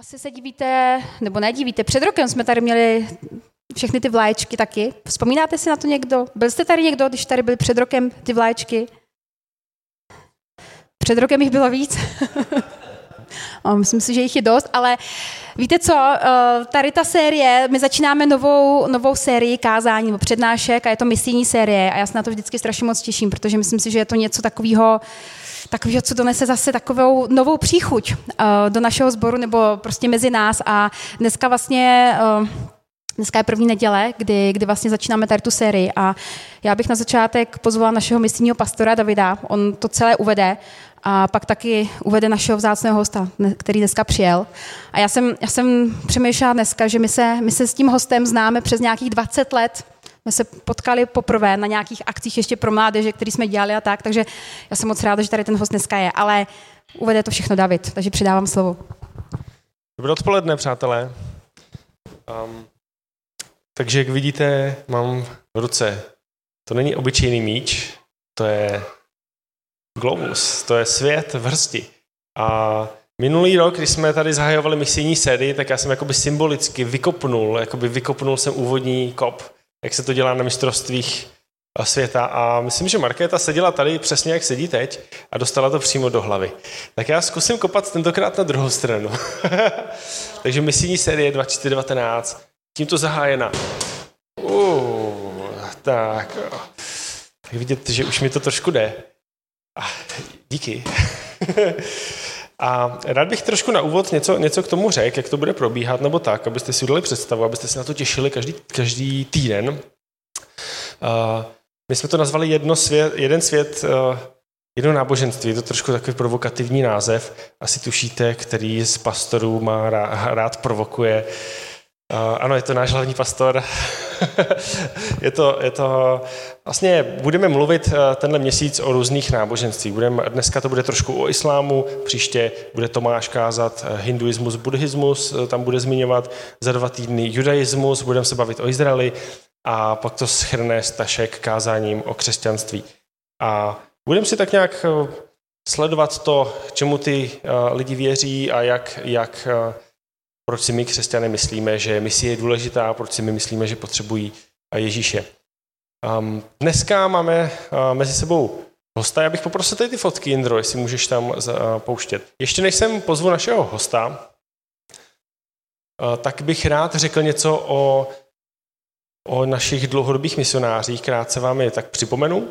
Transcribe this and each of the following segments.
Asi se divíte, nebo nedivíte, před rokem jsme tady měli všechny ty vlaječky taky. Vzpomínáte si na to někdo? Byl jste tady někdo, když tady byly před rokem ty vlaječky? Před rokem jich bylo víc. Myslím si, že jich je dost, ale víte co, tady ta série, my začínáme novou sérii kázání nebo přednášek a je to misijní série a já se na to vždycky strašně moc těším, protože myslím si, že je to něco takového, co donese zase takovou novou příchuť do našeho sboru nebo prostě mezi nás a dneska vlastně... Dneska je první neděle, kdy vlastně začínáme tady tu sérii a já bych na začátek pozvala našeho misijního pastora Davida, on to celé uvede a pak taky uvede našeho vzácného hosta, který dneska přijel. A já jsem přemýšlela dneska, že my se s tím hostem známe přes nějakých 20 let, my se potkali poprvé na nějakých akcích ještě pro mládeže, které jsme dělali a tak, takže já jsem moc ráda, že tady ten host dneska je, ale uvede to všechno David, takže předávám slovo. Dobré odpoledne, přátelé. Takže jak vidíte, mám v ruce, to není obyčejný míč, to je globus, to je svět v hrsti. A minulý rok, když jsme tady zahajovali misijní sérii, tak já jsem jakoby symbolicky vykopnul jsem úvodní kop, jak se to dělá na mistrovstvích světa. A myslím, že Markéta seděla tady přesně jak sedí teď a dostala to přímo do hlavy. Tak já zkusím kopat tentokrát na druhou stranu. Takže misijní série 2419. Tímto zahájena. Tak vidět, že už mi to trošku jde. Díky. A rád bych trošku na úvod něco k tomu řekl, jak to bude probíhat, nebo tak, abyste si udělali představu, abyste se na to těšili každý týden. My jsme to nazvali jedno náboženství, je to trošku takový provokativní název. Asi tušíte, který z pastorů má rád provokuje. Ano, je to náš hlavní pastor. je to... Vlastně budeme mluvit tenhle měsíc o různých náboženstvích. Dneska to bude trošku o islámu, příště bude Tomáš kázat hinduismus, buddhismus, tam bude zmiňovat za 2 týdny judaismus, budeme se bavit o Izraeli a pak to shrne Stašek kázáním o křesťanství. A budeme si tak nějak sledovat to, čemu ty lidi věří a jak proč si my, křesťané, myslíme, že misie je důležitá, proč si my myslíme, že potřebují Ježíše. Dneska máme mezi sebou hosta. Já bych poprosil tady ty fotky, Indro, jestli můžeš tam pouštět. Ještě než jsem pozvu našeho hosta, tak bych rád řekl něco o našich dlouhodobých misionářích. Krátce vám je tak připomenu.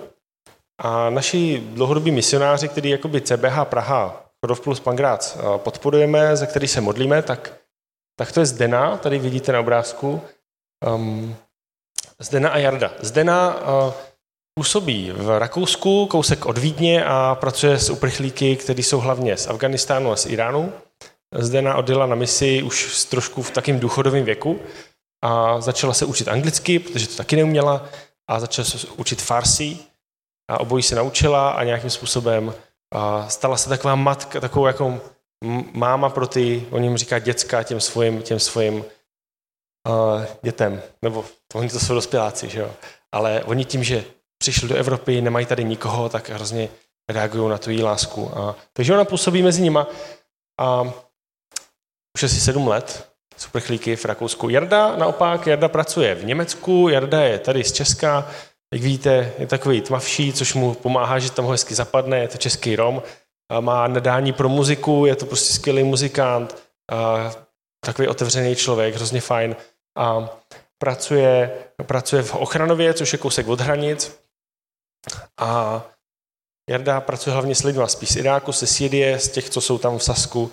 A naši dlouhodobí misionáři, který jakoby CBH Praha, Chodov plus Pankrác podporujeme, za který se modlíme, tak to je Zdena, tady vidíte na obrázku, Zdena a Jarda. Zdena působí v Rakousku, kousek od Vídně a pracuje s uprchlíky, kteří jsou hlavně z Afghánistánu a z Iránu. Zdena odjela na misi už trošku v takým důchodovém věku a začala se učit anglicky, protože to taky neuměla, a začala se učit farsi a obojí se naučila a nějakým způsobem stala se taková matka, takovou jako máma pro ty, on jim říká děcka, těm svým dětem, nebo oni to jsou dospěláci, že jo, ale oni tím, že přišli do Evropy, nemají tady nikoho, tak hrozně reagují na tu její lásku. Takže ona působí mezi nima a už asi 7 let, superchlíky v Rakousku. Jarda naopak, Jarda pracuje v Německu, Jarda je tady z Česka, jak vidíte, je takový tmavší, což mu pomáhá, že tam ho hezky zapadne, je to český Rom, má nadání pro muziku, je to prostě skvělý muzikant, takový otevřený člověk, hrozně fajn. A pracuje v Ochranově, což je kousek od hranic. A Jarda pracuje hlavně s lidmi spíš z Iráku, ze Sýrie, z těch, co jsou tam v Sasku.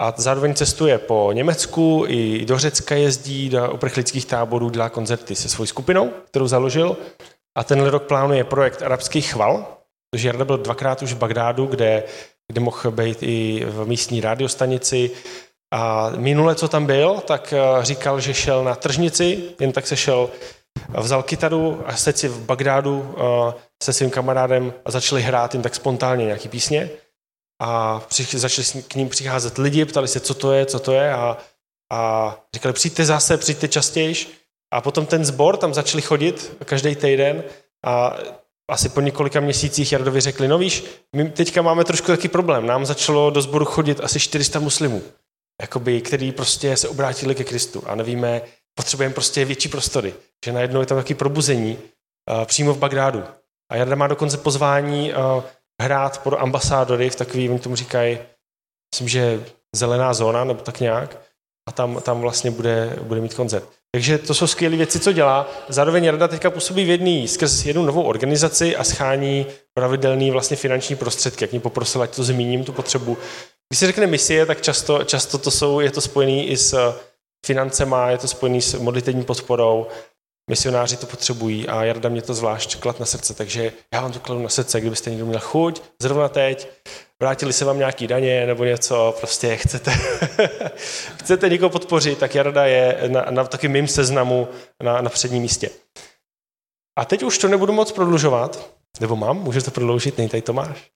A zároveň cestuje po Německu, i do Řecka jezdí, do uprchlických táborů, dělá koncerty se svojí skupinou, kterou založil. A tenhle rok plánuje projekt Arabských chval, protože Jarda byl 2krát už v Bagdádu, kde mohl být i v místní radiostanici. A minule, co tam byl, tak říkal, že šel na tržnici, jen tak se šel, vzal kytaru a sedl si v Bagdádu se svým kamarádem a začali hrát jen tak spontánně nějaký písně. A začali k ním přicházet lidi, ptali se, co to je a říkali, přijďte častěji. A potom ten sbor tam začali chodit každý týden a asi po několika měsících Jardovi řekli, no víš, my teďka máme trošku taky problém, nám začalo do sboru chodit asi 400 muslimů. jakoby, který prostě se obrátili ke Kristu a nevíme, potřebujeme prostě větší prostory, že najednou je tam takový probuzení přímo v Bagdádu. A Jarda má dokonce pozvání hrát pro ambasádory v takový, oni tomu říkají, myslím, že zelená zóna, nebo tak nějak, a tam vlastně bude mít koncert. Takže to jsou skvělé věci, co dělá. Zároveň Jarda teďka působí v jedný skrz jednu novou organizaci a schání pravidelný vlastně finanční prostředky, jak mě poprosila, ať to zmíním, tu potřebu. Když se řekne misie, tak často to jsou, je to spojený i s financema, je to spojený s modlitevní podporou, misionáři to potřebují a Jarda mě to zvlášť klad na srdce, takže já vám to kladu na srdce, kdybyste někdo měl chuť, zrovna teď, vrátili se vám nějaký daně nebo něco, prostě chcete někoho podpořit, tak Jarda je na takovým mým seznamu na předním místě. A teď už to nebudu moc prodlužovat, nebo mám, můžu to prodloužit, nejtej Tomáš?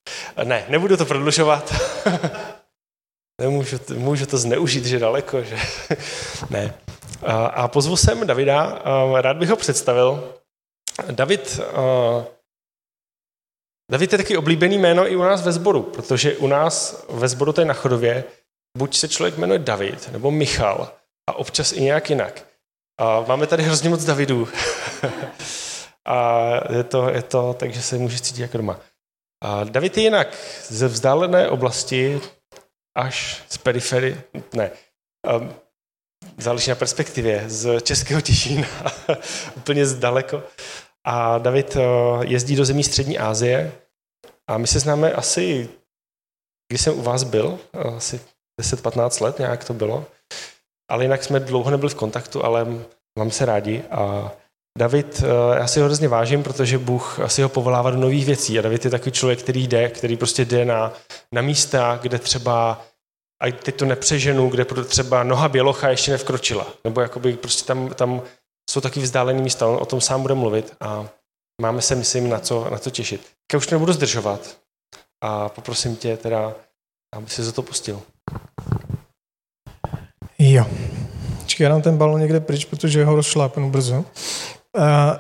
Ne, nebudu to prodlužovat. Můžu to zneužít, že daleko, že? Ne. A pozvu sem Davida, rád bych ho představil. David je taky oblíbený jméno i u nás ve sboru, protože u nás ve sboru tady na Chodově buď se člověk jmenuje David nebo Michal a občas i nějak jinak. Máme tady hrozně moc Davidů. A je to, takže se může cítit jako doma. David je jinak ze vzdálené oblasti až z periferie, ne, záleží na perspektivě, z Českého Těšína, úplně zdaleko. A David jezdí do zemí Střední Asie a my se známe asi, když jsem u vás byl, asi 10-15 let nějak to bylo, ale jinak jsme dlouho nebyli v kontaktu, ale mám se rádi a David, já si ho hrozně vážím, protože Bůh asi ho povolává do nových věcí a David je takový člověk, který prostě jde na místa, kde třeba, a teď to nepřeženu, kde třeba noha bělocha ještě nevkročila, nebo jakoby prostě tam jsou taky vzdálený místa, on o tom sám bude mluvit a máme se, myslím, na co těšit. Tak už to nebudu zdržovat a poprosím tě teda, aby se za to pustil. Jo, já dám ten balon někde pryč, protože ho rozšlápnu brzo.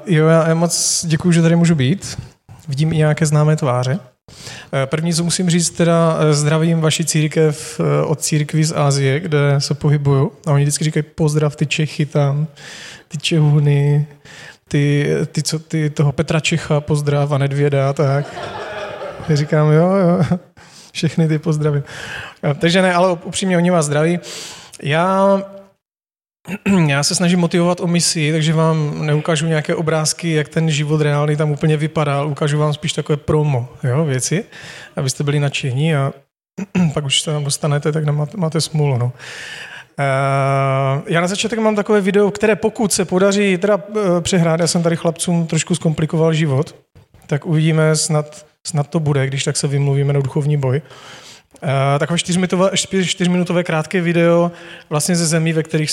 Jo, já moc děkuju, že tady můžu být. Vidím i nějaké známé tváře. První, co musím říct, teda zdravím vaši církev od církví z Asie, kde se pohybuju. A oni vždycky říkají pozdrav ty Čechy tam, ty Čehuny, ty toho Petra Čecha pozdrav a Nedvěda, tak. Já říkám, jo, všechny ty pozdravím. Takže ne, ale upřímně oni vás zdraví. Já se snažím motivovat o misi, takže vám neukážu nějaké obrázky, jak ten život reálný tam úplně vypadá, ukážu vám spíš takové promo, jo, věci, abyste byli nadšení a pak už se tam dostanete, tak máte smůlu, no. Já na začátek mám takové video, které pokud se podaří teda přehrát, já jsem tady chlapcům trošku zkomplikoval život, tak uvidíme, snad to bude, když tak se vymluvíme na duchovní boj. Takové 4minutové krátké video vlastně ze zemí, ve kterých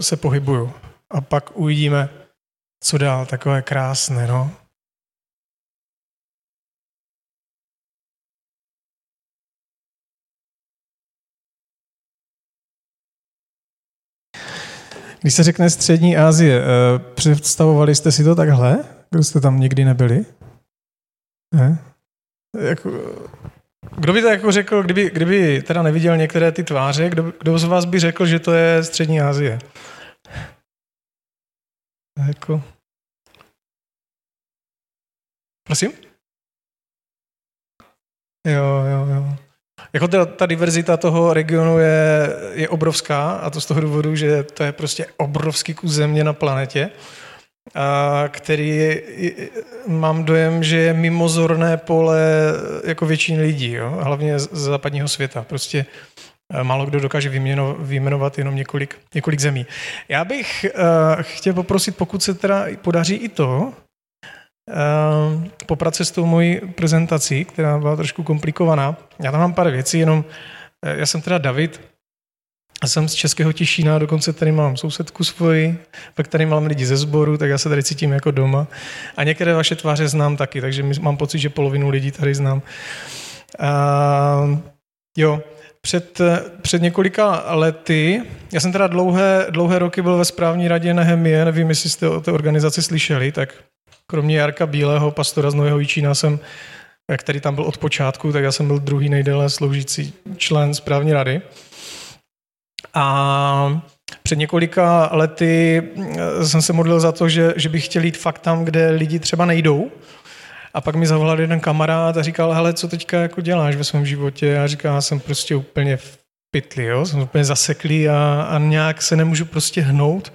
se pohybuju. A pak uvidíme, co dál. Takové krásné, no. Když se řekne Střední Asie, představovali jste si to takhle? Kdo jste tam nikdy nebyli? Ne? Kdo by to jako řekl, kdyby teda neviděl některé ty tváře, kdo z vás by řekl, že to je Střední Asie? Jako. Prosím? Jo. Jako teda ta diverzita toho regionu je obrovská a to z toho důvodu, že to je prostě obrovský kus země na planetě, který mám dojem, že je mimozorné pole jako většiny lidí, jo? Hlavně z západního světa. Prostě málo kdo dokáže vyjmenovat jenom několik zemí. Já bych chtěl poprosit, pokud se teda podaří i to, poprat se s tou mojí prezentací, která byla trošku komplikovaná. Já tam mám pár věcí, jenom já jsem teda David, a jsem z Českého Těšína, dokonce tady mám sousedku svoji, pak tady mám lidi ze sboru, tak já se tady cítím jako doma. A některé vaše tváře znám taky, takže mám pocit, že polovinu lidí tady znám. Jo, před několika lety, já jsem teda dlouhé roky byl ve správní radě Nehemie, nevím, jestli jste o té organizaci slyšeli, tak kromě Jarka Bílého, pastora z Nového Jičína, který tam byl od počátku, tak já jsem byl druhý nejdéle sloužící člen správní rady. A před několika lety jsem se modlil za to, že bych chtěl jít fakt tam, kde lidi třeba nejdou. A pak mi zavolal jeden kamarád a říkal, hele, co teďka jako děláš ve svém životě? A říkal, já jsem prostě úplně v pytli, jo? Jsem úplně zaseklý a nějak se nemůžu prostě hnout.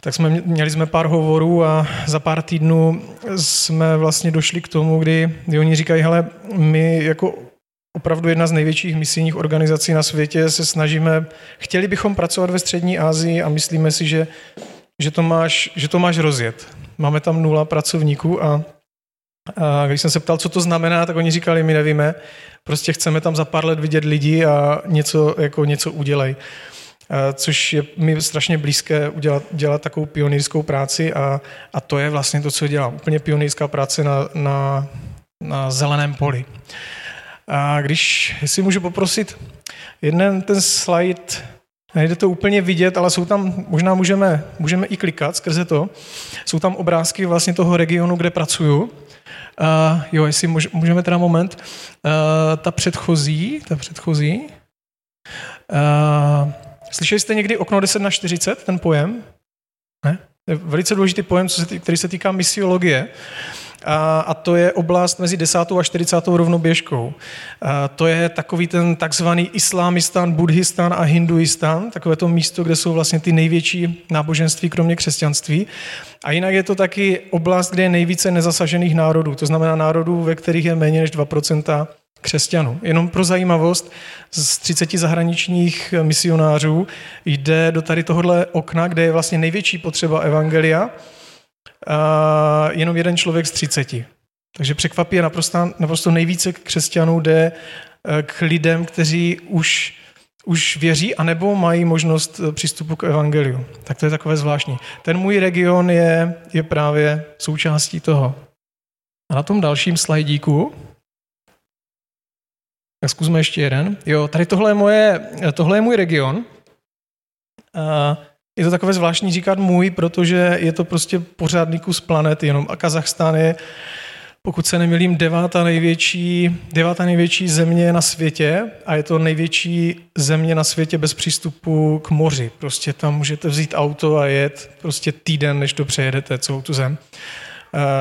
Tak měli jsme pár hovorů a za pár týdnů jsme vlastně došli k tomu, kdy oni říkají, hele, my jako opravdu jedna z největších misijních organizací na světě se snažíme, chtěli bychom pracovat ve Střední Asii a myslíme si, že to máš rozjet. Máme tam 0 pracovníků a když jsem se ptal, co to znamená, tak oni říkali, my nevíme, prostě chceme tam za pár let vidět lidi a něco udělají. Což je mi strašně blízké dělat takovou pionýrskou práci a to je vlastně to, co dělám. Úplně pionýrská práce na zeleném poli. A jestli můžu poprosit, jeden ten slide, nejde to úplně vidět, ale jsou tam, možná můžeme i klikat skrze to, jsou tam obrázky vlastně toho regionu, kde pracuju. Jo, jestli můžeme teda moment, ta předchozí, slyšeli jste někdy okno 10:40, ten pojem? Ne? Je velice důležitý pojem, který se týká misiologie. A to je oblast mezi 10. a 40. rovnoběžkou. To je takový ten takzvaný Islámistán, Budhistán a Hinduistán, takové to místo, kde jsou vlastně ty největší náboženství, kromě křesťanství. A jinak je to taky oblast, kde je nejvíce nezasažených národů, to znamená národů, ve kterých je méně než 2% křesťanů. Jenom pro zajímavost, z 30 zahraničních misionářů jde do tady tohohle okna, kde je vlastně největší potřeba evangelia, jenom 1 člověk z 30. Takže překvapí, naprosto nejvíce křesťanů jde k lidem, kteří už věří anebo mají možnost přístupu k evangeliu. Tak to je takové zvláštní. Ten můj region je právě součástí toho. A na tom dalším slajdíku, tak zkusme ještě jeden. Jo, tady tohle je můj region. Je to takové zvláštní říkat můj, protože je to prostě pořádný kus planety jenom. A Kazachstán je, pokud se nemýlím, devátá největší země na světě a je to největší země na světě bez přístupu k moři. Prostě tam můžete vzít auto a jet prostě týden, než to přejedete celou tu zem.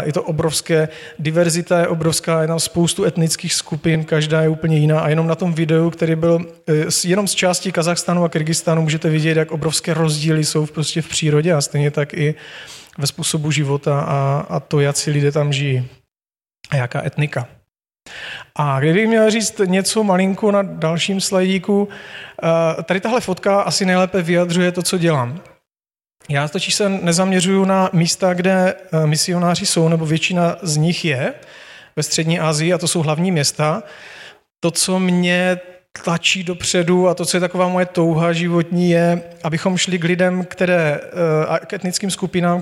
Je to obrovské, diverzita je obrovská, je tam spoustu etnických skupin, každá je úplně jiná a jenom na tom videu, který byl jenom z části Kazachstánu a Kyrgyzstánu, můžete vidět, jak obrovské rozdíly jsou prostě v přírodě a stejně tak i ve způsobu života a to, jak si lidé tam žijí a jaká etnika. A kdybych měl říct něco malinko na dalším slajdíku, tady tahle fotka asi nejlépe vyjadřuje to, co dělám. Já totiž se nezaměřuju na místa, kde misionáři jsou, nebo většina z nich je ve Střední Asii a to jsou hlavní města. To, co mě tlačí dopředu a to, co je taková moje touha životní, je, abychom šli k lidem, k etnickým skupinám,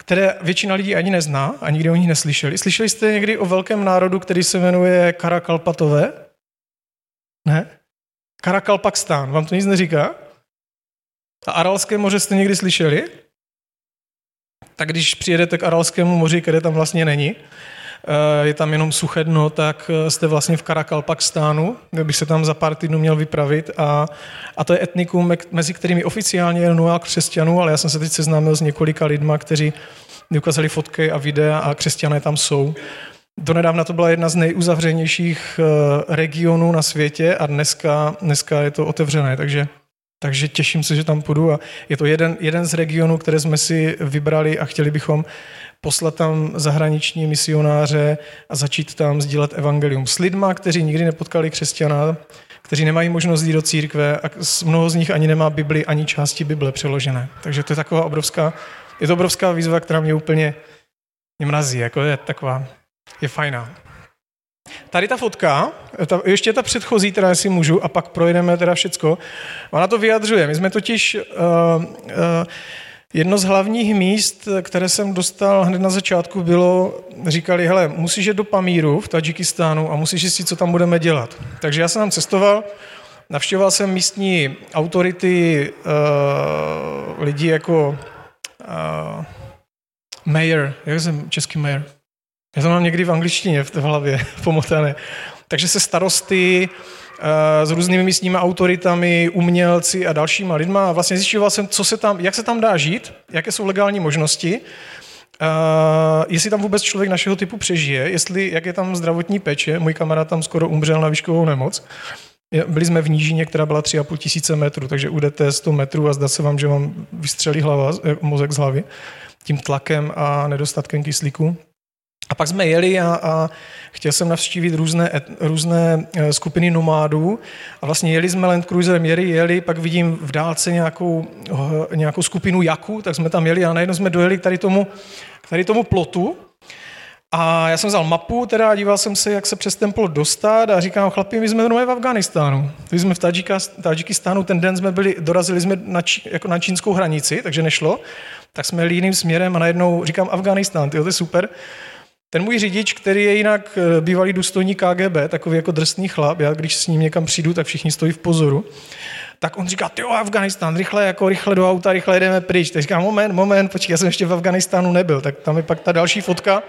které většina lidí ani nezná a nikdy o nich neslyšeli. Slyšeli jste někdy o velkém národu, který se jmenuje Karakalpatové? Ne? Karakalpakstán, vám to nic neříká? A Aralské moře jste někdy slyšeli? Tak když přijedete k Aralskému moři, které tam vlastně není, je tam jenom suché dno, tak jste vlastně v Karakalpakstánu, kde bych se tam za pár týdnů měl vypravit a to je etnikum, mezi kterými oficiálně je 0 křesťanů, ale já jsem se teď seznámil s několika lidma, kteří mi ukázali fotky a videa a křesťané tam jsou. Donedávna to byla jedna z nejuzavřenějších regionů na světě a dneska je to otevřené, takže těším se, že tam půjdu a je to jeden z regionů, které jsme si vybrali a chtěli bychom poslat tam zahraniční misionáře a začít tam sdílet evangelium s lidma, kteří nikdy nepotkali křesťana, kteří nemají možnost jít do církve a mnoho z nich ani nemá Bibli, ani části Bible přeložené. Takže to je taková obrovská výzva, která mě úplně mrazí, jako je fajná. Tady ta fotka, ještě ta předchozí, teda jestli můžu, a pak projedeme teda všecko, ona to vyjadřuje. My jsme totiž jedno z hlavních míst, které jsem dostal hned na začátku, bylo, říkali, hele, musíš jít do Pamíru v Tadžikistánu a musíš zjistit, co tam budeme dělat. Takže já jsem tam cestoval, navštěvoval jsem místní autority, lidi jako mayor, jak jsem český mayor? Já to mám někdy v angličtině v hlavě pomotané. Takže se starosty, s různými místními autoritami, umělci a dalšíma lidma. A vlastně zjišťoval jsem, jak se tam dá žít, jaké jsou legální možnosti, jestli tam vůbec člověk našeho typu přežije, jak je tam zdravotní péče. Můj kamarád tam skoro umřel na výškovou nemoc. Byli jsme v nížině, která byla 3 500 metrů, takže udete 100 metrů a zdá se vám, že vám vystřelí mozek z hlavy tím tlakem a nedostatkem kyslíku. A pak jsme jeli a chtěl jsem navštívit různé skupiny nomádů a vlastně jeli jsme Land Cruiserem, jeli, pak vidím v dálce nějakou skupinu jaků, tak jsme tam jeli a najednou jsme dojeli k tady tomu plotu. A já jsem vzal mapu, teda díval jsem se, jak se přes ten plot dostat a říkám, chlapi, my jsme v Afghánistánu. My jsme v Tadžikistánu, ten den dorazili jsme na čínskou hranici, takže nešlo. Tak jsme jeli jiným směrem a najednou říkám Afghánistán, to je super. Ten můj řidič, který je jinak bývalý důstojník KGB, takový jako drsný chlap, já když s ním někam přijdu, tak všichni stojí v pozoru, tak on říká, tyjo, Afghánistán, rychle do auta, rychle jedeme pryč. Tak říkám, moment, počkej, já jsem ještě v Afghánistánu nebyl, tak tam je pak ta další fotka.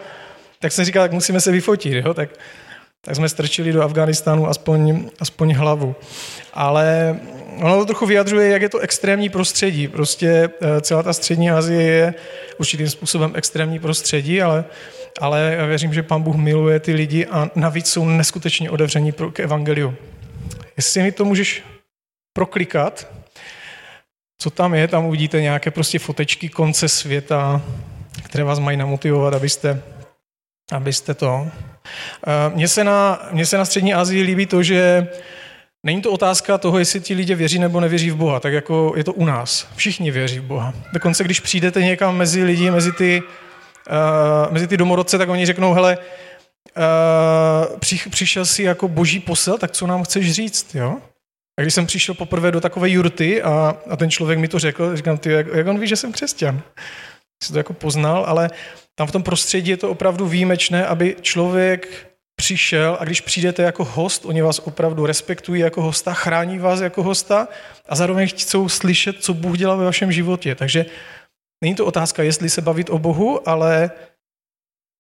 Tak jsem říkal, tak musíme se vyfotit, jo? Tak jsme strčili do Afghánistánu aspoň hlavu. Ale ono to trochu vyjadřuje, jak je to extrémní prostředí. Prostě celá ta Střední Asie je určitým způsobem extrémní prostředí, ale já věřím, že Pán Bůh miluje ty lidi a navíc jsou neskutečně otevření k evangeliu. Jestli mi to můžeš proklikat, co tam je, tam uvidíte nějaké prostě fotečky konce světa, které vás mají namotivovat, abyste to... Mně se na Střední Asii líbí to, že není to otázka toho, jestli ti lidé věří nebo nevěří v Boha, tak jako je to u nás. Všichni věří v Boha. Dokonce, když přijdete někam mezi lidi, mezi ty domorodce, tak oni řeknou, hele, přišel jsi jako boží posel, tak co nám chceš říct, jo? A když jsem přišel poprvé do takové jurty a ten člověk mi to řekl, říkám, ty, jak on ví, že jsem křesťan? Jsi to jako poznal, ale... Tam v tom prostředí je to opravdu výjimečné, aby člověk přišel a když přijdete jako host, oni vás opravdu respektují jako hosta, chrání vás jako hosta a zároveň chcou slyšet, co Bůh dělá ve vašem životě. Takže není to otázka, jestli se bavit o Bohu, ale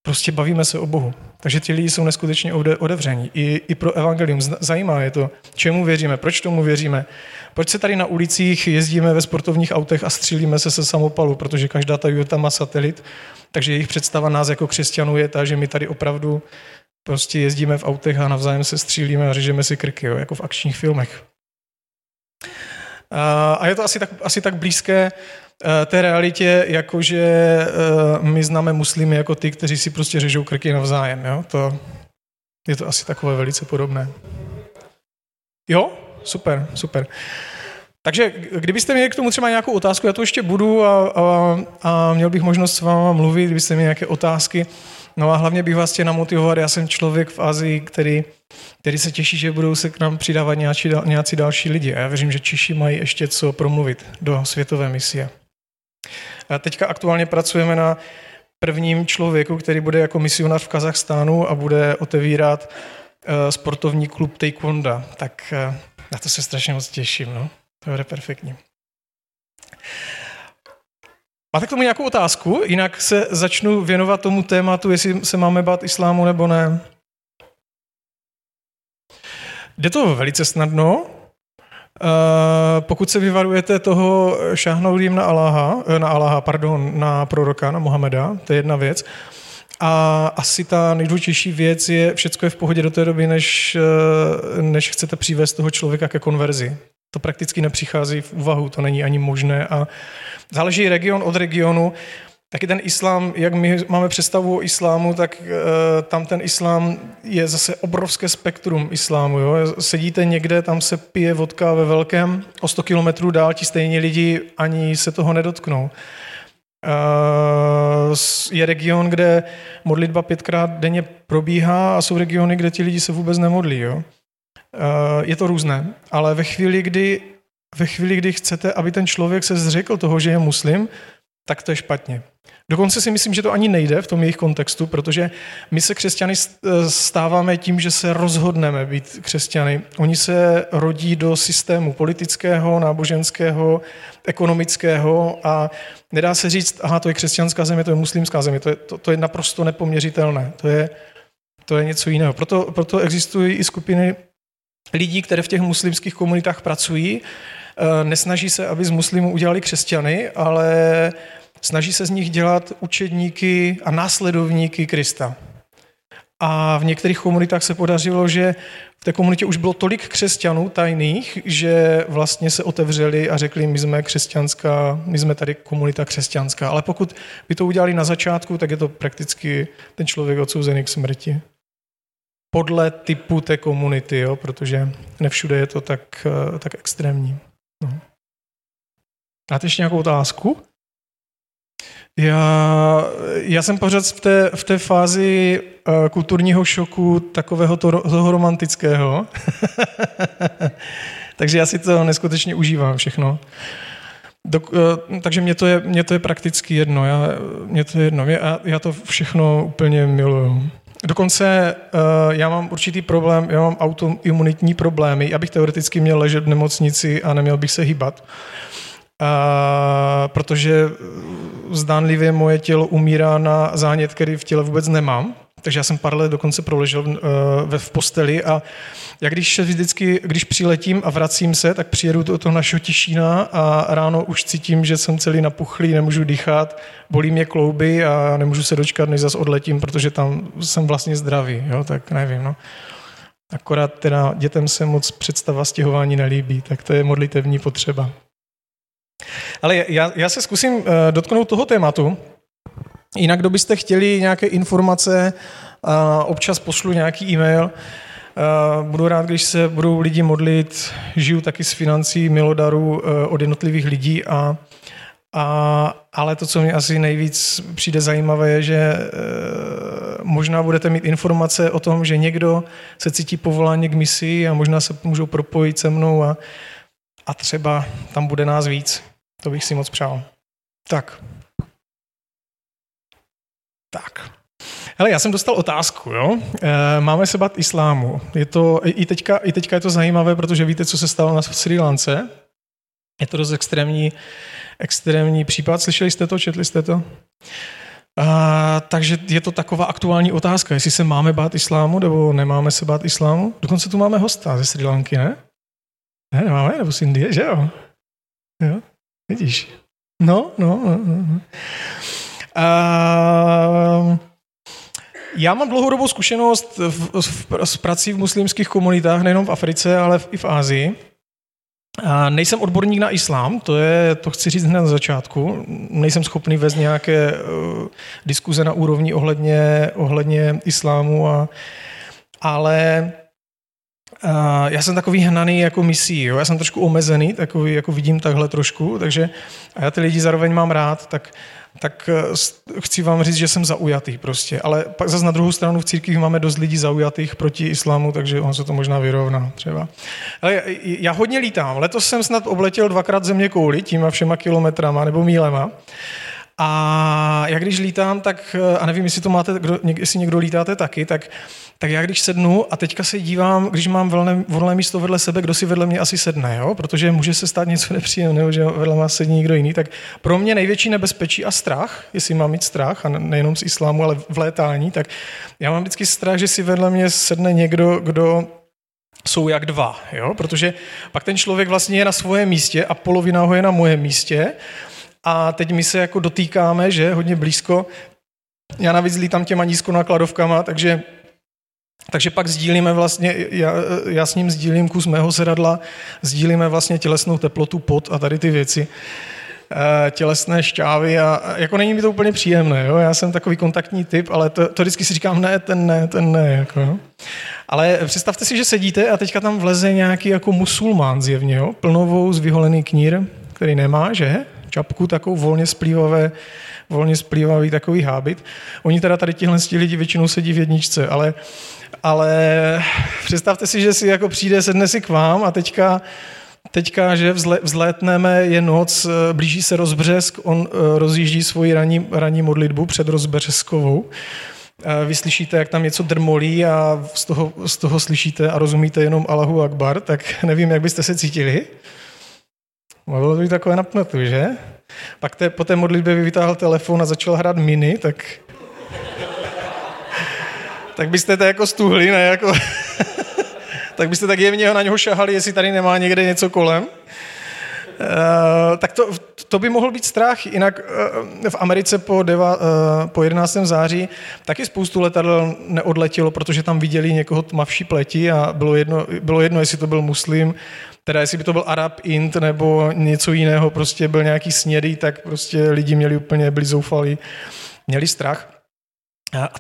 prostě bavíme se o Bohu. Takže ti lidi jsou neskutečně otevření. I pro evangelium zajímá je to, čemu věříme, proč tomu věříme, proč se tady na ulicích jezdíme ve sportovních autech a střílíme se samopalu, protože každá ta jurta má satelit, takže jejich představa nás jako křesťanů je ta, že my tady opravdu prostě jezdíme v autech a navzájem se střílíme a řežeme si krky, jo, jako v akčních filmech. A je to asi tak blízké té realitě, jakože my známe muslimy jako ty, kteří si prostě řežou krky navzájem. Jo? Je to asi takové velice podobné. Jo? Super. Takže kdybyste měli k tomu třeba nějakou otázku, já to ještě budu a měl bych možnost s váma mluvit, kdybyste měli nějaké otázky. No a hlavně bych vás chtěl namotivovat, já jsem člověk v Asii, který se těší, že budou se k nám přidávat nějací další lidi. A já věřím, že Češi mají ještě co promluvit do světové misie. A teďka aktuálně pracujeme na prvním člověku, který bude jako misionář v Kazachstánu a bude otevírat sportovní klub taekwonda. Tak na to se strašně moc těším, no. To bude perfektní. Máte k tomu nějakou otázku? Jinak se začnu věnovat tomu tématu, jestli se máme bát islámu nebo ne. Jde to velice snadno. Pokud se vyvarujete toho šáhnout jim na proroka, na Mohameda, to je jedna věc. A asi ta nejdůležitější věc je, všecko je v pohodě do té doby, než chcete přivést toho člověka ke konverzi. To prakticky nepřichází v úvahu, to není ani možné a záleží region od regionu. Taky ten islám, jak my máme představu o islámu, tak tam ten islám je zase obrovské spektrum islámu. Jo? Sedíte někde, tam se pije vodka ve velkém, o 100 kilometrů dál ti stejní lidi ani se toho nedotknou. Je region, kde modlitba 5krát denně probíhá a jsou regiony, kde ti lidi se vůbec nemodlí, jo? Je to různé, ale ve chvíli, kdy chcete, aby ten člověk se zřekl toho, že je muslim, tak to je špatně. Dokonce si myslím, že to ani nejde v tom jejich kontextu, protože my se křesťany stáváme tím, že se rozhodneme být křesťany. Oni se rodí do systému politického, náboženského, ekonomického a nedá se říct, aha, to je křesťanská země, to je muslimská země, to je naprosto nepoměřitelné, to je něco jiného. Proto existují i skupiny lidí, které v těch muslimských komunitách pracují, nesnaží se, aby z muslimů udělali křesťany, ale snaží se z nich dělat učedníky a následovníky Krista. A v některých komunitách se podařilo, že v té komunitě už bylo tolik křesťanů tajných, že vlastně se otevřeli a řekli, my jsme křesťanská, my jsme tady komunita křesťanská. Ale pokud by to udělali na začátku, tak je to prakticky ten člověk odsouzený k smrti. Podle typu té komunity, jo? Protože nevšude je to tak extrémní. No. Máte ještě nějakou otázku? Já jsem pořád v té fázi kulturního šoku, takového toho romantického. Takže já si to neskutečně užívám všechno. Takže mě to je prakticky jedno. Já to všechno úplně miluju. Dokonce já mám určitý problém, já mám autoimunitní problémy. Já bych teoreticky měl ležet v nemocnici a neměl bych se hýbat. Protože zdánlivě moje tělo umírá na zánět, který v těle vůbec nemám. Takže já jsem pár let dokonce proležel v posteli a já když přiletím a vracím se, tak přijedu do toho našeho Těšína a ráno už cítím, že jsem celý napuchlý, nemůžu dýchat, bolí mě klouby a nemůžu se dočkat, než zas odletím, protože tam jsem vlastně zdravý, jo, tak nevím, no. Akorát teda dětem se moc představa stěhování nelíbí, tak to je modlitevní potřeba. Ale já se zkusím dotknout toho tématu, jinak kdo byste chtěli nějaké informace, občas pošlu nějaký e-mail, budu rád, když se budou lidi modlit, žiju taky z financí, milodarů od jednotlivých lidí, ale to, co mi asi nejvíc přijde zajímavé, je, že možná budete mít informace o tom, že někdo se cítí povolán k misi a možná se můžou propojit se mnou a třeba tam bude nás víc. To bych si moc přál. Tak. Hele, já jsem dostal otázku, jo. Máme se bát islámu. Je to, i teďka je to zajímavé, protože víte, co se stalo na Sri Lance. Je to dost extrémní případ. Slyšeli jste to? Četli jste to? Takže je to taková aktuální otázka, jestli se máme bát islámu, nebo nemáme se bát islámu. Dokonce tu máme hosta ze Sri Lanky, ne? Ne, nemáme, nebo z Indie, že jo? Jo, vidíš. No. Já mám dlouhodobou zkušenost s prací v muslimských komunitách, nejenom v Africe, ale i v Asii. Nejsem odborník na islám, to chci říct hned na začátku. Nejsem schopný vést nějaké diskuze na úrovni ohledně islámu, ale... Já jsem takový hnaný jako misí, jo? Já jsem trošku omezený, takový jako vidím takhle trošku, takže a já ty lidi zároveň mám rád, tak chci vám říct, že jsem zaujatý prostě, ale pak zase na druhou stranu v církvích máme dost lidí zaujatých proti islámu, takže on se to možná vyrovná třeba. Ale já hodně lítám, letos jsem snad obletěl 2x zeměkouli tím a všema kilometrama nebo mílema. A já když lítám, tak, a nevím, jestli to máte, jestli někdo lítáte taky, tak já když sednu a teďka se dívám, když mám volné místo vedle sebe, kdo si vedle mě asi sedne, jo? Protože může se stát něco nepříjemného, že vedle má sedí někdo jiný, tak pro mě největší nebezpečí a strach, jestli mám mít strach, a nejenom z islámu, ale v létání, tak já mám vždycky strach, že si vedle mě sedne někdo, kdo jsou jak dva, jo? Protože pak ten člověk vlastně je na svém místě a polovina ho je na mojem místě. A teď my se jako dotýkáme, že hodně blízko. Já navíc lítám těma nízkonákladovkama, takže pak sdílíme vlastně, já s ním sdílím kus mého sedadla, sdílíme vlastně tělesnou teplotu, pot a tady ty věci, tělesné šťávy a jako není mi to úplně příjemné, jo? Já jsem takový kontaktní typ, ale to vždycky si říkám, ne, ten ne, jako jo. Ale představte si, že sedíte a teďka tam vleze nějaký jako musulmán zjevně, jo? Plnovou z vyholený knír, který nemá, že? Čapku, takovou volně splývavý takový hábit. Oni teda tady tihle lidi většinou sedí v jedničce, ale představte si, že si jako přijde, sedne si k vám a teďka že vzlétneme, je noc, blíží se rozbřesk, on rozjíždí svoji ranní modlitbu před rozbřeskovou. Vy slyšíte, jak tam něco drmolí a z toho slyšíte a rozumíte jenom Allahu Akbar, tak nevím, jak byste se cítili. Bylo to být takové napnuté, že? Pak po té modlitbě vytáhl telefon a začal hrát mini, tak byste to jako stuhli, ne? Jako... tak byste tak jemně na něho šahali, jestli tady nemá někde něco kolem. Tak to by mohl být strach, jinak v Americe po 11. září taky spoustu letadel neodletělo, protože tam viděli někoho tmavší pleti a bylo jedno, jestli to byl muslim, teda jestli by to byl Arab, Ind nebo něco jiného, prostě byl nějaký snědý, tak prostě lidi byli zoufalí, měli strach. A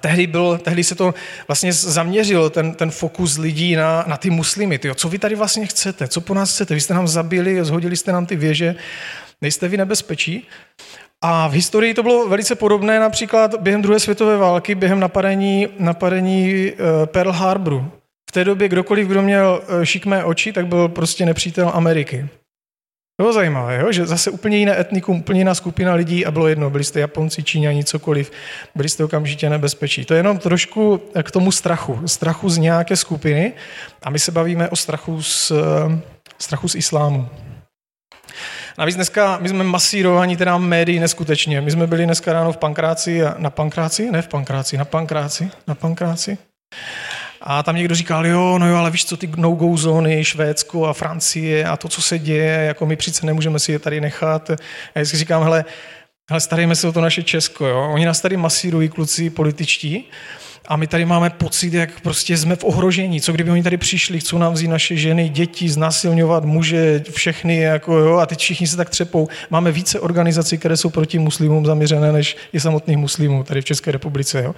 tehdy se to vlastně zaměřilo, ten fokus lidí na ty muslimy. Tyjo, co vy tady vlastně chcete? Co po nás chcete? Vy jste nám zabili, zhodili jste nám ty věže, nejste vy nebezpečí? A v historii to bylo velice podobné například během druhé světové války, během napadení Pearl Harboru. V té době kdokoliv, kdo měl šikmé oči, tak byl prostě nepřítel Ameriky. To bylo zajímavé, jo? Že zase úplně jiné etnikum, úplně jiná skupina lidí a bylo jedno, byli jste Japonci, Číňani, cokoliv, byli jste okamžitě nebezpečí. To je jenom trošku k tomu strachu z nějaké skupiny a my se bavíme o strachu z islámu. Navíc dneska my jsme masírováni teda médií neskutečně. My jsme byli dneska ráno v Pankráci a na Pankráci. A tam někdo říkal, jo, ale víš co, ty no-go zóny, Švédsko a Francie a to, co se děje, jako my přece nemůžeme si je tady nechat. Já vždycky říkám, hele, starejme se o to naše Česko, jo. Oni nás tady masírují kluci političtí a my tady máme pocit, jak prostě jsme v ohrožení. Co kdyby oni tady přišli, chcou nám vzít naše ženy, děti, znásilňovat muže, všechny, jako jo, a teď všichni se tak třepou. Máme více organizací, které jsou proti muslimům zaměřené, než je samotných muslimů tady v České republice, jo.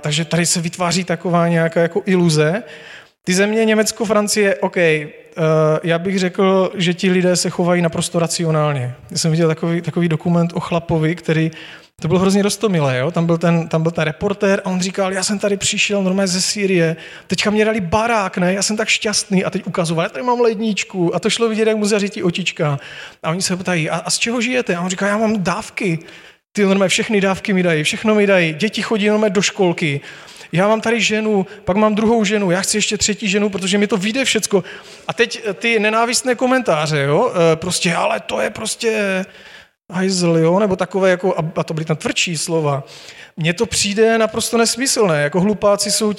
Takže tady se vytváří taková nějaká jako iluze. Ty země Německo, Francie, já bych řekl, že ti lidé se chovají naprosto racionálně. Já jsem viděl takový dokument o chlapovi, který, to byl hrozně roztomilé, jo? Tam byl ten reportér a on říkal, já jsem tady přišel normálně ze Sýrie, teďka mě dali barák, ne, já jsem tak šťastný a teď ukazoval, já tady mám ledničku a to šlo vidět, jak mu zařítí otička. A oni se ptají, a z čeho žijete? A on říká, já mám dávky. Ty normé všechny dávky mi dají, všechno mi dají, děti chodí normé do školky, já mám tady ženu, pak mám druhou ženu, já chci ještě třetí ženu, protože mi to vyjde všecko. A teď ty nenávistné komentáře, jo, prostě, ale to je prostě hajzl, jo, nebo takové jako, a to byly tam tvrdší slova. Mně to přijde naprosto nesmyslné, jako hlupáci jsou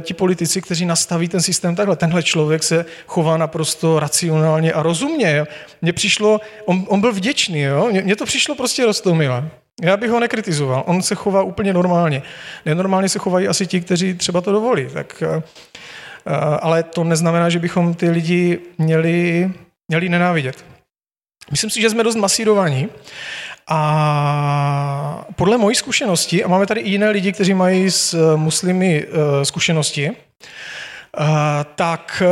ti politici, kteří nastaví ten systém takhle. Tenhle člověk se chová naprosto racionálně a rozumně. Mně přišlo, on byl vděčný, jo? Mně to přišlo prostě roztomilé. Já bych ho nekritizoval, on se chová úplně normálně. Nenormálně se chovají asi ti, kteří třeba to dovolí. Tak, ale to neznamená, že bychom ty lidi měli nenávidět. Myslím si, že jsme dost masírovaní. A podle mojí zkušenosti, a máme tady i jiné lidi, kteří mají s muslimy zkušenosti, tak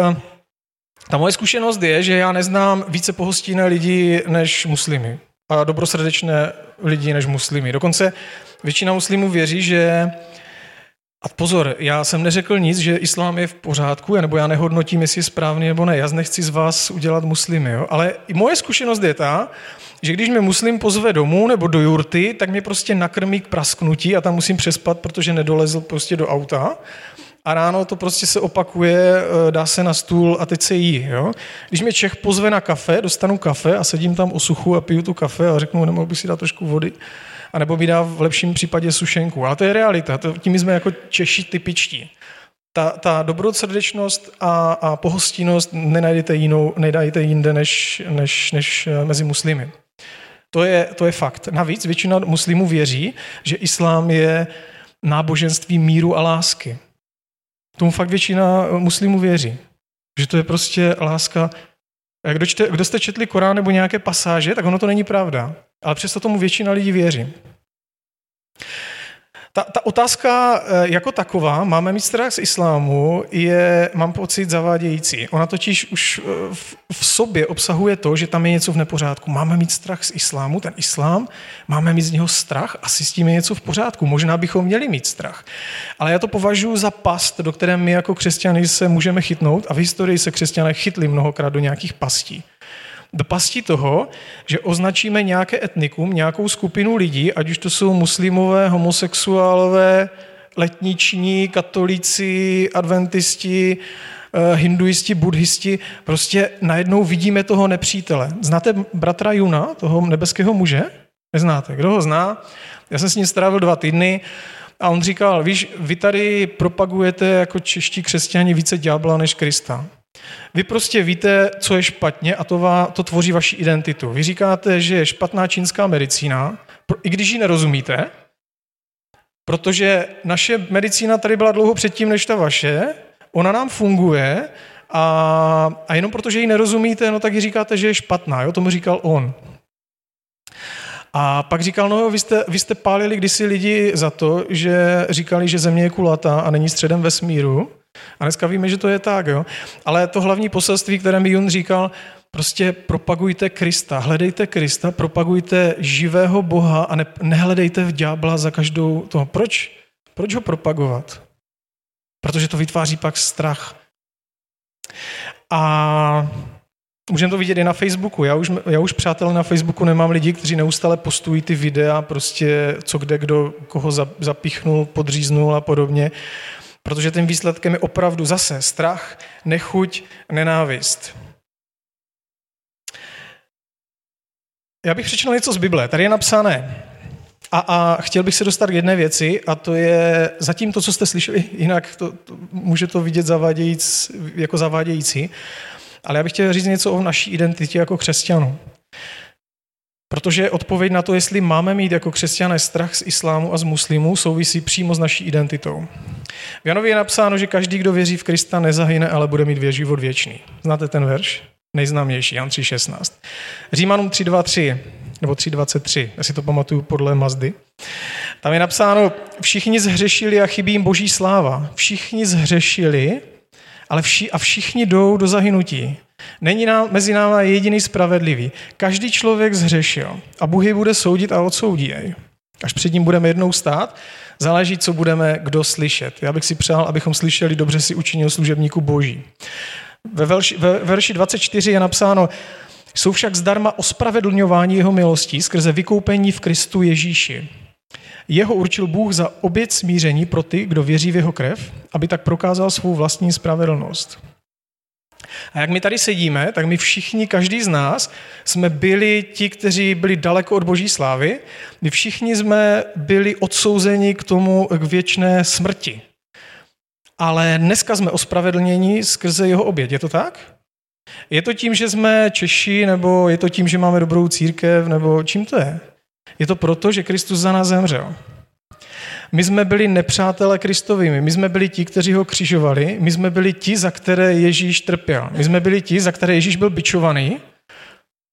ta moje zkušenost je, že já neznám více pohostinné lidi než muslimy a dobrosrdečné lidi než muslimy. Dokonce většina muslimů věří, že... A pozor, já jsem neřekl nic, že islám je v pořádku, nebo já nehodnotím, jestli je správný nebo ne. Já nechci z vás udělat muslimy, jo? Ale moje zkušenost je ta, že když mě muslim pozve domů nebo do jurty, tak mě prostě nakrmí k prasknutí a tam musím přespat, protože nedolezl prostě do auta. A ráno to prostě se opakuje, dá se na stůl a teď se jí. Jo? Když mě Čech pozve na kafe, dostanu kafe a sedím tam o suchu a piju tu kafe a řeknu, nemohl bych si dát trošku vody. A nebo mi dá v lepším případě sušenku. Ale to je realita, tím jsme jako Češi typičtí. Ta dobrosrdečnost a pohostinnost nenajdete jinde než mezi muslimy. To je fakt. Navíc většina muslimů věří, že islám je náboženství míru a lásky. Tomu fakt většina muslimů věří. Že to je prostě láska. Kdo jste četli Korán nebo nějaké pasáže, tak ono to není pravda. Ale přesto tomu většina lidí věří. Ta otázka jako taková, máme mít strach z islámu, je, mám pocit, zavádějící. Ona totiž už v sobě obsahuje to, že tam je něco v nepořádku. Máme mít strach z islámu, ten islám, máme mít z něho strach, asi s tím je něco v pořádku. Možná bychom měli mít strach. Ale já to považuji za past, do které my jako křesťané se můžeme chytnout a v historii se křesťané chytli mnohokrát do nějakých pastí. Do pasti toho, že označíme nějaké etnikum, nějakou skupinu lidí, ať už to jsou muslimové, homosexuálové, letniční, katolíci, adventisti, hinduisti, buddhisti, prostě najednou vidíme toho nepřítele. Znáte bratra Juna, toho nebeského muže? Neznáte. Kdo ho zná? Já jsem s ním strávil 2 týdny. A on říkal, víš, vy tady propagujete jako čeští křesťani více ďábla než Krista. Vy prostě víte, co je špatně a to tvoří vaši identitu. Vy říkáte, že je špatná čínská medicína, i když ji nerozumíte, protože naše medicína tady byla dlouho předtím než ta vaše, ona nám funguje a jenom protože ji nerozumíte, no tak ji říkáte, že je špatná, jo? Tomu říkal on. A pak říkal, no jo, vy jste pálili kdysi lidi za to, že říkali, že země je kulatá a není středem vesmíru. A dneska víme, že to je tak, jo. Ale to hlavní poselství, které mi Jun říkal, prostě propagujte Krista, hledejte Krista, propagujte živého Boha a nehledejte v ďábla za každou toho. Proč ho propagovat? Protože to vytváří pak strach. A můžeme to vidět i na Facebooku. Já už přátelé na Facebooku nemám lidi, kteří neustále postují ty videa, prostě co kde, kdo koho zapichnul, podříznul a podobně. Protože tím výsledkem je opravdu zase strach, nechuť, nenávist. Já bych přečetl něco z Bible. Tady je napsané. A chtěl bych se dostat k jedné věci, a to je zatím to, co jste slyšeli, jinak to může to vidět jako zavádějící, ale já bych chtěl říct něco o naší identitě jako křesťanů. Protože odpověď na to, jestli máme mít jako křesťané strach z islámu a z muslimů, souvisí přímo s naší identitou. V Janově je napsáno, že každý, kdo věří v Krista, nezahyne, ale bude mít život věčný. Znáte ten verš? Nejznámější, Jan 3,16. Římanům 3,23, nebo 3,23, já si to pamatuju podle Mazdy. Tam je napsáno, všichni zhřešili a chybí jim boží sláva. Všichni zhřešili, ale všichni jdou do zahynutí. Není mezi náma jediný spravedlivý. Každý člověk zhřešil a Bůh jej bude soudit a odsoudí jej. Až před ním budeme jednou stát, záleží, co budeme kdo slyšet. Já bych si přál, abychom slyšeli, dobře si učinil služebníku boží. Ve verši 24 je napsáno, jsou však zdarma ospravedlňování jeho milostí skrze vykoupení v Kristu Ježíši. Jeho určil Bůh za oběť smíření pro ty, kdo věří v jeho krev, aby tak prokázal svou vlastní spravedlnost. A jak my tady sedíme, tak my všichni, každý z nás, jsme byli ti, kteří byli daleko od boží slávy. My všichni jsme byli odsouzeni k věčné smrti. Ale dneska jsme ospravedlněni skrze jeho oběť, je to tak? Je to tím, že jsme Češi, nebo je to tím, že máme dobrou církev, nebo čím to je? Je to proto, že Kristus za nás zemřel. My jsme byli nepřátelé Kristovými, my jsme byli ti, kteří ho křižovali, my jsme byli ti, za které Ježíš trpěl, my jsme byli ti, za které Ježíš byl bičovaný,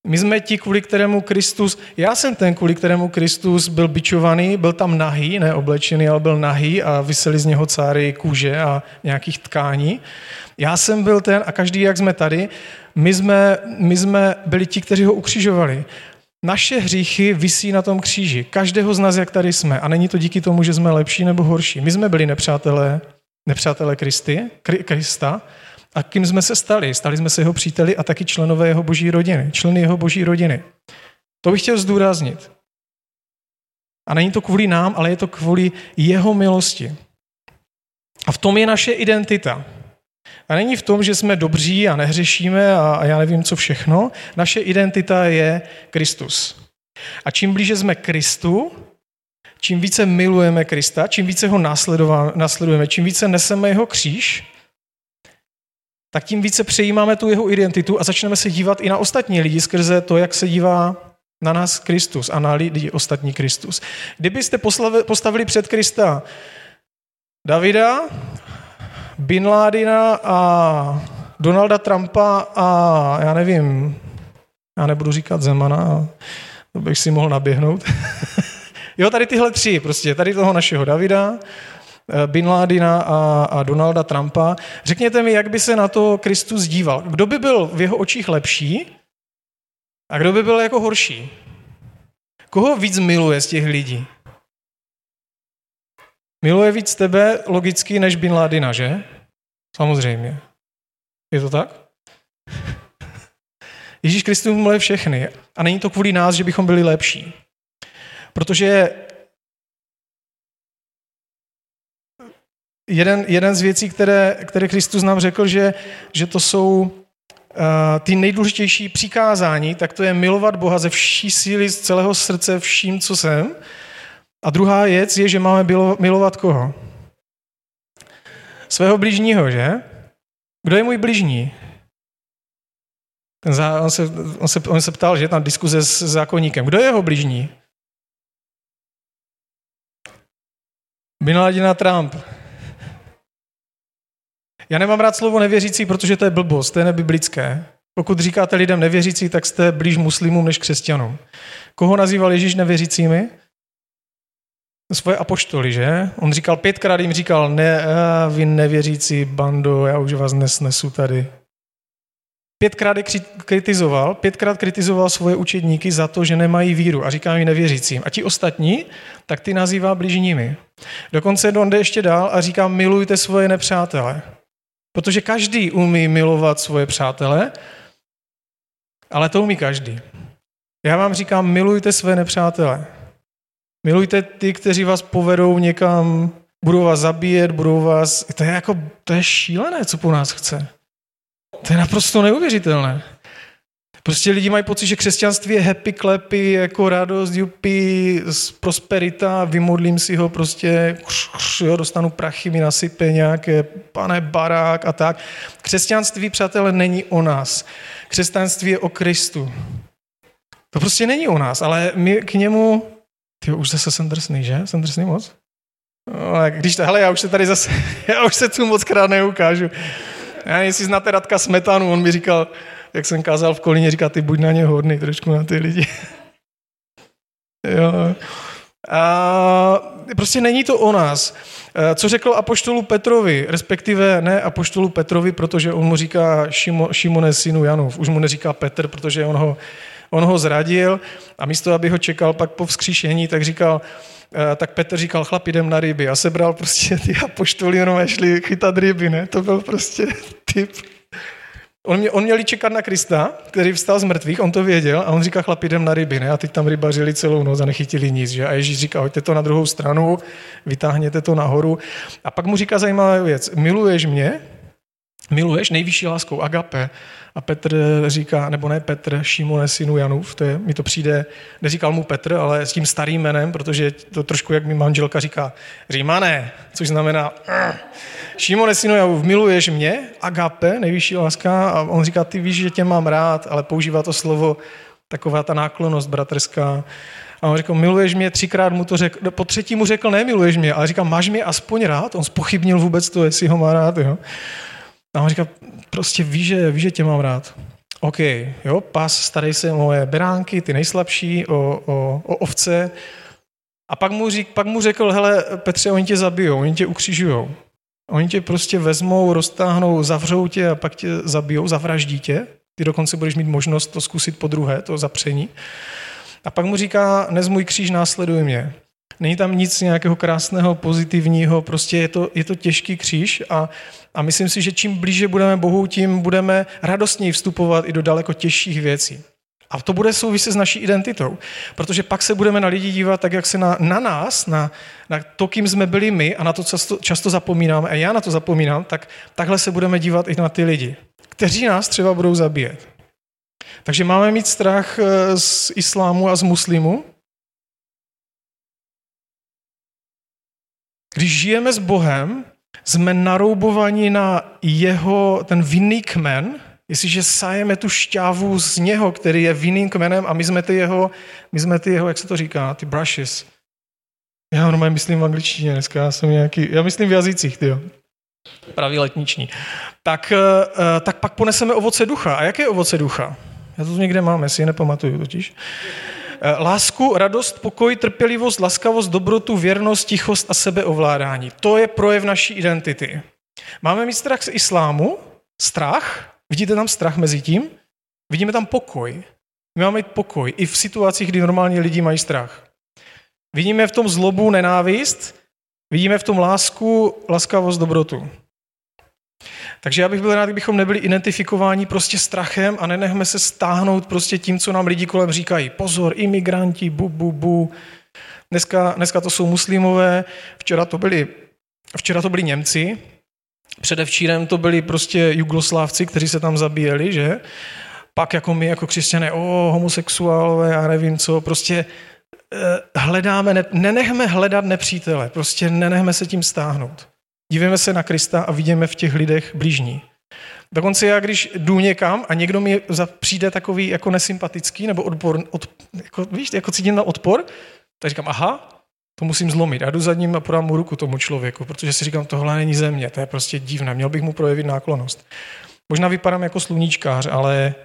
my jsme ti, kvůli kterému Kristus, já jsem ten, kvůli kterému Kristus byl bičovaný, byl tam nahý, ne oblečený, ale byl nahý a visely z něho cáry kůže a nějakých tkání. Já jsem byl ten a každý, jak jsme tady, my jsme byli ti, kteří ho ukřižovali. Naše hříchy visí na tom kříži. Každého z nás, jak tady jsme. A není to díky tomu, že jsme lepší nebo horší. My jsme byli nepřátelé Krista. A kým jsme se stali? Stali jsme se jeho příteli a taky členové jeho boží rodiny. Členy jeho boží rodiny. To bych chtěl zdůraznit. A není to kvůli nám, ale je to kvůli jeho milosti. A v tom je naše identita. A není v tom, že jsme dobří a nehřešíme a já nevím, co všechno. Naše identita je Kristus. A čím blíže jsme Kristu, čím více milujeme Krista, čím více ho následujeme, čím více neseme jeho kříž, tak tím více přejímáme tu jeho identitu a začneme se dívat i na ostatní lidi skrze to, jak se dívá na nás Kristus a na lidi ostatní Kristus. Kdybyste postavili před Krista Davida, Bin Ládina a Donalda Trumpa a já nevím, já nebudu říkat Zemana, to bych si mohl naběhnout. Jo, tady tyhle tři, prostě tady toho našeho Davida, Bin Ládina a Donalda Trumpa. Řekněte mi, jak by se na to Kristus díval. Kdo by byl v jeho očích lepší a kdo by byl jako horší? Koho víc miluje z těch lidí? Miluje víc tebe logicky než Bin Ládina, že? Samozřejmě. Je to tak? Ježíš Kristus miluje všechny a není to kvůli nás, že bychom byli lepší. Protože jeden z věcí, které Kristus nám řekl, že to jsou ty nejdůležitější přikázání, tak to je milovat Boha ze vší síly, z celého srdce, vším, co jsem. A druhá věc je, že máme milovat koho? Svého bližního, že? Kdo je můj bližní? On se ptal, že je tam diskuze s zákonníkem. Kdo je jeho bližní? Bin Ládin, Trump. Já nemám rád slovo nevěřící, protože to je blbost, to je nebiblické. Pokud říkáte lidem nevěřící, tak jste blíž muslimům než křesťanům. Koho nazýval Ježíš nevěřícími? Svoje apoštoly, že? On říkal 5krát, jim říkal, ne, vy nevěřící bando, já už vás nesnesu tady. 5krát je kritizoval, 5krát kritizoval svoje učedníky za to, že nemají víru a říká jim nevěřícím. A ti ostatní, tak ty nazývá bližními. Dokonce on jde ještě dál a říká, milujte svoje nepřátele. Protože každý umí milovat svoje přátele, ale to umí každý. Já vám říkám, milujte své nepřátele. Milujte ty, kteří vás povedou někam, budou vás zabíjet, budou vás... To je šílené, co po nás chce. To je naprosto neuvěřitelné. Prostě lidi mají pocit, že křesťanství je happy, clappy, jako radost, jupi, prosperita, vymodlím si ho prostě, dostanu prachy, mi nasype nějaké pane barák a tak. Křesťanství, přátelé, není o nás. Křesťanství je o Kristu. To prostě není o nás, ale my k němu... Tyjo, už zase jsem drsný, že? Jsem drsný moc? No, když to, hele, já už se tu mockrát neukážu. Já jestli znáte Radka Smetanu, on mi říkal... Jak jsem kázal v Kolíně, říká, ty buď na ně hodný, trošku na ty lidi. Jo. A prostě není to o nás. Co řekl apoštolu Petrovi, respektive ne apoštolu Petrovi, protože on mu říká Šimone, synu Janův. Už mu neříká Petr, protože on ho zradil a místo, aby ho čekal pak po vzkříšení, tak Petr říkal, chlap, jdem na ryby. A sebral prostě ty apoštoli, jenom šli chytat ryby, ne? To byl prostě typ. On měl čekat na Krista, který vstal z mrtvých, on to věděl a on říká, chlapi, jdem na ryby, ne? A teď tam rybařili celou noc a nechytili nic, že? A Ježíš říká, hoďte to na druhou stranu, vytáhněte to nahoru. A pak mu říká zajímavá věc, miluješ mě? Miluješ nejvyšší láskou, agape. A Petr říká, nebo ne Petr, Šimone, synu Janův, to je, mi to přijde, neříkal mu Petr, ale s tím starým jménem, protože to trošku, jak mi manželka říká, Římané, což znamená, Šimone, synu Janův, miluješ mě, agape, nejvyšší láska, a on říká, ty víš, že tě mám rád, ale používá to slovo, taková ta náklonnost bratrská. A on řekl, miluješ mě, třikrát mu to řekl, po třetí mu řekl, nemiluješ mě, ale říká, máš mě aspoň rád, on zpochybnil vůbec to, jestli ho má rád, jo. A on říká, prostě víš, že tě mám rád. OK, jo, pas, starej se o moje beránky, ty nejslabší, o ovce. A pak mu řekl, hele, Petře, oni tě zabijou, oni tě ukřižujou. Oni tě prostě vezmou, roztáhnou, zavřou tě a pak tě zabijou, zavraždí tě. Ty dokonce budeš mít možnost to zkusit podruhé, to zapření. A pak mu říká, nez můj kříž, následuj mě. Není tam nic nějakého krásného, pozitivního, prostě je to těžký kříž a myslím si, že čím blíže budeme Bohu, tím budeme radostněji vstupovat i do daleko těžších věcí. A to bude souviset s naší identitou, protože pak se budeme na lidi dívat tak, jak se na nás, na to, kým jsme byli my a na to často zapomínáme a já na to zapomínám, tak takhle se budeme dívat i na ty lidi, kteří nás třeba budou zabíjet. Takže máme mít strach z islámu a z muslimu. Když žijeme s Bohem, jsme naroubovaní na jeho, ten vinný kmen, jestliže sajeme tu šťávu z něho, který je vinným kmenem a my jsme ty jeho, jak se to říká, ty brushes. Já normálně myslím v angličtině dneska, já myslím v jazycích, tyjo. Pravý letniční. Tak pak poneseme ovoce ducha. A jaké ovoce ducha? Já to tu někde mám, jestli je nepamatuju totiž. Lásku, radost, pokoj, trpělivost, laskavost, dobrotu, věrnost, tichost a sebeovládání. To je projev naší identity. Máme mít strach z islámu, strach, vidíte tam strach mezi tím, vidíme tam pokoj. My máme mít pokoj i v situacích, kdy normální lidi mají strach. Vidíme v tom zlobu, nenávist, vidíme v tom lásku, laskavost, dobrotu. Takže já bych byl rád, kdybychom nebyli identifikováni prostě strachem a nenechme se stáhnout prostě tím, co nám lidi kolem říkají. Pozor, imigranti, bu, bu, bu. Dneska to jsou muslimové, včera to byli Němci, předevčírem to byli prostě Jugoslávci, kteří se tam zabíjeli, že? Pak jako my, jako křesťané, homosexuálové, já nevím co, prostě hledáme, nenechme hledat nepřítele, prostě nenechme se tím stáhnout. Dívíme se na Krista a vidíme v těch lidech blížní. Dokonce já, když jdu někam a někdo mi přijde takový jako nesympatický nebo cítím na odpor, tak říkám, aha, to musím zlomit. Já jdu za ním a podám mu ruku tomu člověku, protože si říkám, tohle není ze mě, to je prostě divné, měl bych mu projevit náklonnost. Možná vypadám jako sluníčkář, ale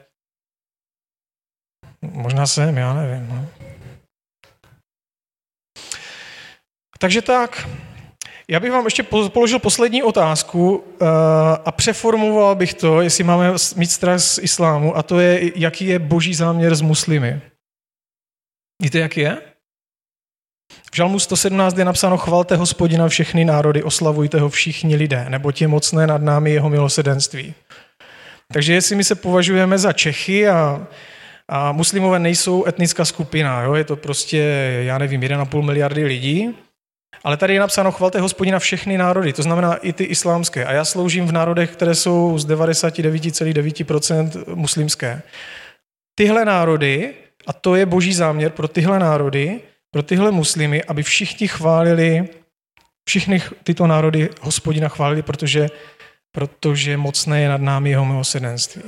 možná jsem, já nevím. No. Takže tak, já bych vám ještě položil poslední otázku a přeformoval bych to, jestli máme mít strach z islámu, a to je, jaký je boží záměr s muslimy. Víte, jaký je? V Žalmu 117 je napsáno, chvalte Hospodina všechny národy, oslavujte ho všichni lidé, neboť je mocné nad námi jeho milosrdenství. Takže jestli my se považujeme za Čechy a muslimové nejsou etnická skupina, jo? Je to prostě, já nevím, 1,5 miliardy lidí, ale tady je napsáno, chvalte Hospodina všechny národy, to znamená i ty islámské. A já sloužím v národech, které jsou z 99,9% muslimské. Tyhle národy, a to je boží záměr pro tyhle národy, pro tyhle muslimy, aby všichni chválili, všichni tyto národy Hospodina chválili, protože mocné je nad námi jeho milosrdenství.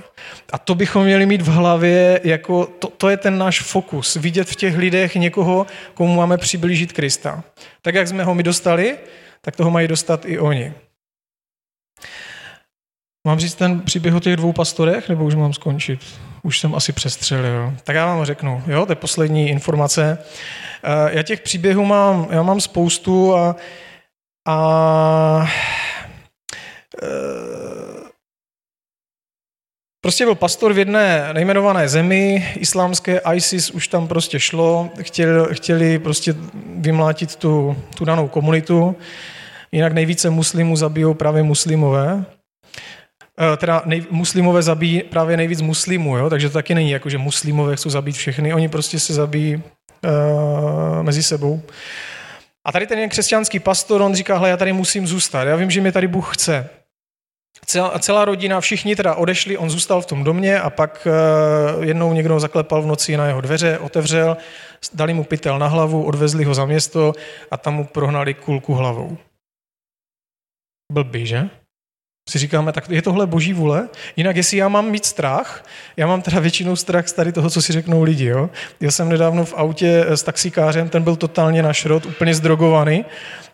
A to bychom měli mít v hlavě, jako to je ten náš fokus, vidět v těch lidech někoho, komu máme přiblížit Krista. Tak, jak jsme ho my dostali, tak toho mají dostat i oni. Mám říct ten příběh o těch dvou pastorech, nebo už mám skončit? Už jsem asi přestřelil. Tak já vám řeknu, jo, to je poslední informace. Já těch příběhů mám spoustu a prostě byl pastor v jedné nejmenované zemi islámské, ISIS už tam prostě šlo, chtěli prostě vymlátit tu danou komunitu, jinak nejvíce muslimů zabijou právě muslimové. Teda muslimové zabijí právě nejvíc muslimů, jo? Takže to taky není jako, že muslimové chcou zabít všechny, oni prostě se zabijí mezi sebou. A tady ten křesťanský pastor, on říká, já tady musím zůstat, já vím, že mě tady Bůh chce. Celá rodina, všichni teda odešli, on zůstal v tom domě a pak jednou někdo zaklepal v noci na jeho dveře, otevřel, dali mu pytel na hlavu, odvezli ho za město a tam mu prohnali kulku hlavou. Blbý, že? Si říkáme, tak je tohle boží vůle? Jinak, jestli já mám mít strach, já mám teda většinou strach z tady toho, co si řeknou lidi, jo? Já jsem nedávno v autě s taxikářem, ten byl totálně na šrot, úplně zdrogovaný.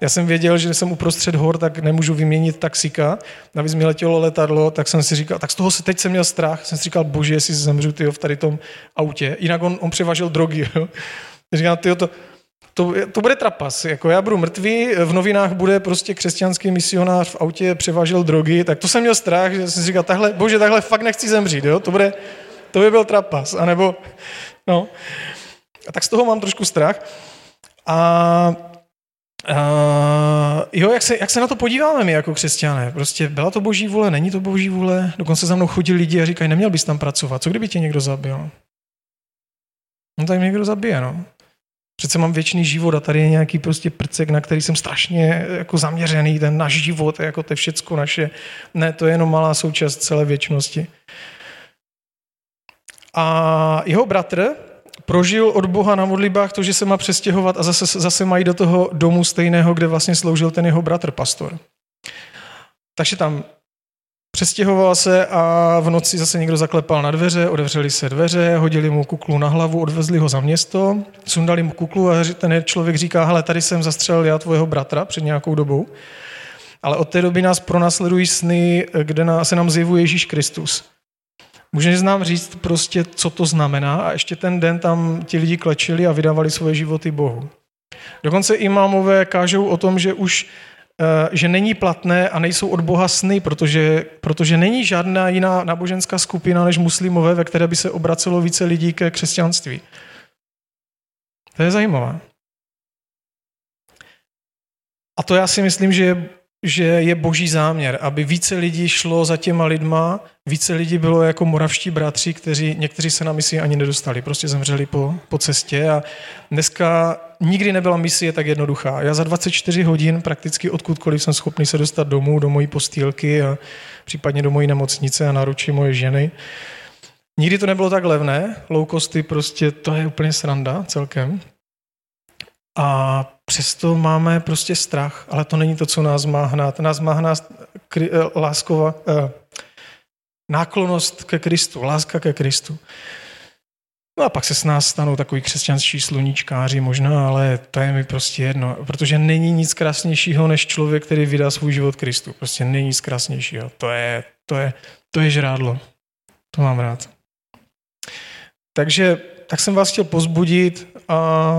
Já jsem věděl, že jsem uprostřed hor, tak nemůžu vyměnit taxíka. Navíc mi letělo letadlo, tak jsem si říkal, tak z toho teď jsem měl strach, jsem si říkal, bože, jestli zemřu, tyjo, v tady tom autě. Jinak on převažil drogy, jo? Říkám, tyjo, to bude trapas, jako já budu mrtvý, v novinách bude prostě křesťanský misionář v autě převážel drogy, tak to jsem měl strach, že jsem si říkal, takhle fakt nechci zemřít, jo? To by byl trapas, anebo, no. A tak z toho mám trošku strach. Jo, jak se na to podíváme my jako křesťané? Prostě byla to boží vůle, není to boží vůle? Dokonce za mnou chodili lidi a říkají, neměl bys tam pracovat, co kdyby tě někdo zabil? No tak někdo zabije, no. Přece mám věčný život a tady je nějaký prostě prcek, na který jsem strašně jako zaměřený, ten náš život, jako to je všecko naše. Ne, to je jenom malá součást celé věčnosti. A jeho bratr prožil od Boha na modlitbách to, že se má přestěhovat a zase mají do toho domu stejného, kde vlastně sloužil ten jeho bratr, pastor. Takže tam přestěhoval se a v noci zase někdo zaklepal na dveře, odevřeli se dveře, hodili mu kuklu na hlavu, odvezli ho za město, sundali mu kuklu a ten člověk říká, hele, tady jsem zastřelil já tvojho bratra před nějakou dobou, ale od té doby nás pronásledují sny, kde se nám zjevuje Ježíš Kristus. Můžeš nám říct prostě, co to znamená, a ještě ten den tam ti lidi klečili a vydávali svoje životy Bohu. Dokonce imámové kážou o tom, že není platné a nejsou od Boha sny, protože není žádná jiná náboženská skupina než muslimové, ve které by se obracelo více lidí ke křesťanství. To je zajímavé. A to já si myslím, že je boží záměr, aby více lidí šlo za těma lidma, více lidí bylo jako moravští bratři, kteří někteří se na misi ani nedostali, prostě zemřeli po cestě, a dneska nikdy nebyla misie tak jednoduchá. Já za 24 hodin prakticky odkudkoliv jsem schopný se dostat domů, do mojí postýlky a případně do mojí nemocnice a náručí moje ženy. Nikdy to nebylo tak levné, low costy prostě, to je úplně sranda celkem. A přesto máme prostě strach, ale to není to, co nás má hnát. Nás má hnát náklonnost ke Kristu, láska ke Kristu. No a pak se s nás stanou takový křesťanští sluníčkáři možná, ale to je mi prostě jedno, protože není nic krásnějšího, než člověk, který vydá svůj život Kristu. Prostě není nic krásnějšího. To je žrádlo. To mám rád. Takže tak jsem vás chtěl pozbudit a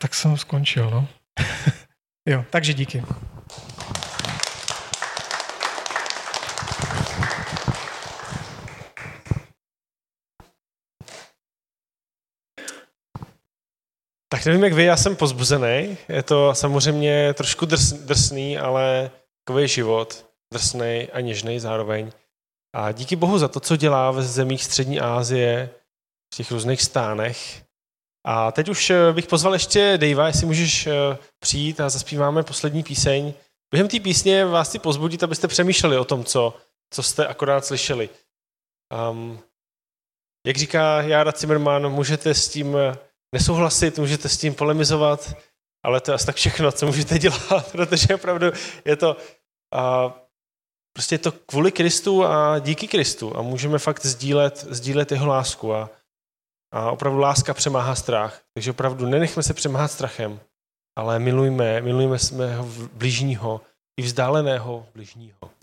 tak jsem skončil, no. Jo, takže díky. Tak nevím, jak vy, já jsem pozbuzený. Je to samozřejmě trošku drsný, ale takový život, drsnej a něžnej zároveň. A díky Bohu za to, co dělá ve zemích Střední Asie, v těch různých stánech. A teď už bych pozval ještě Davea, jestli můžeš přijít a zazpíváme poslední píseň. Během té písně vás chci pozbudit, abyste přemýšleli o tom, co jste akorát slyšeli. Jak říká Jarda Zimmerman, můžete s tím nesouhlasit, můžete s tím polemizovat, ale to je asi tak všechno, co můžete dělat, protože opravdu je to prostě je to kvůli Kristu a díky Kristu a můžeme fakt sdílet jeho lásku a opravdu láska přemáhá strach, takže opravdu nenechme se přemáhat strachem, ale milujme svého blížního i vzdáleného blížního.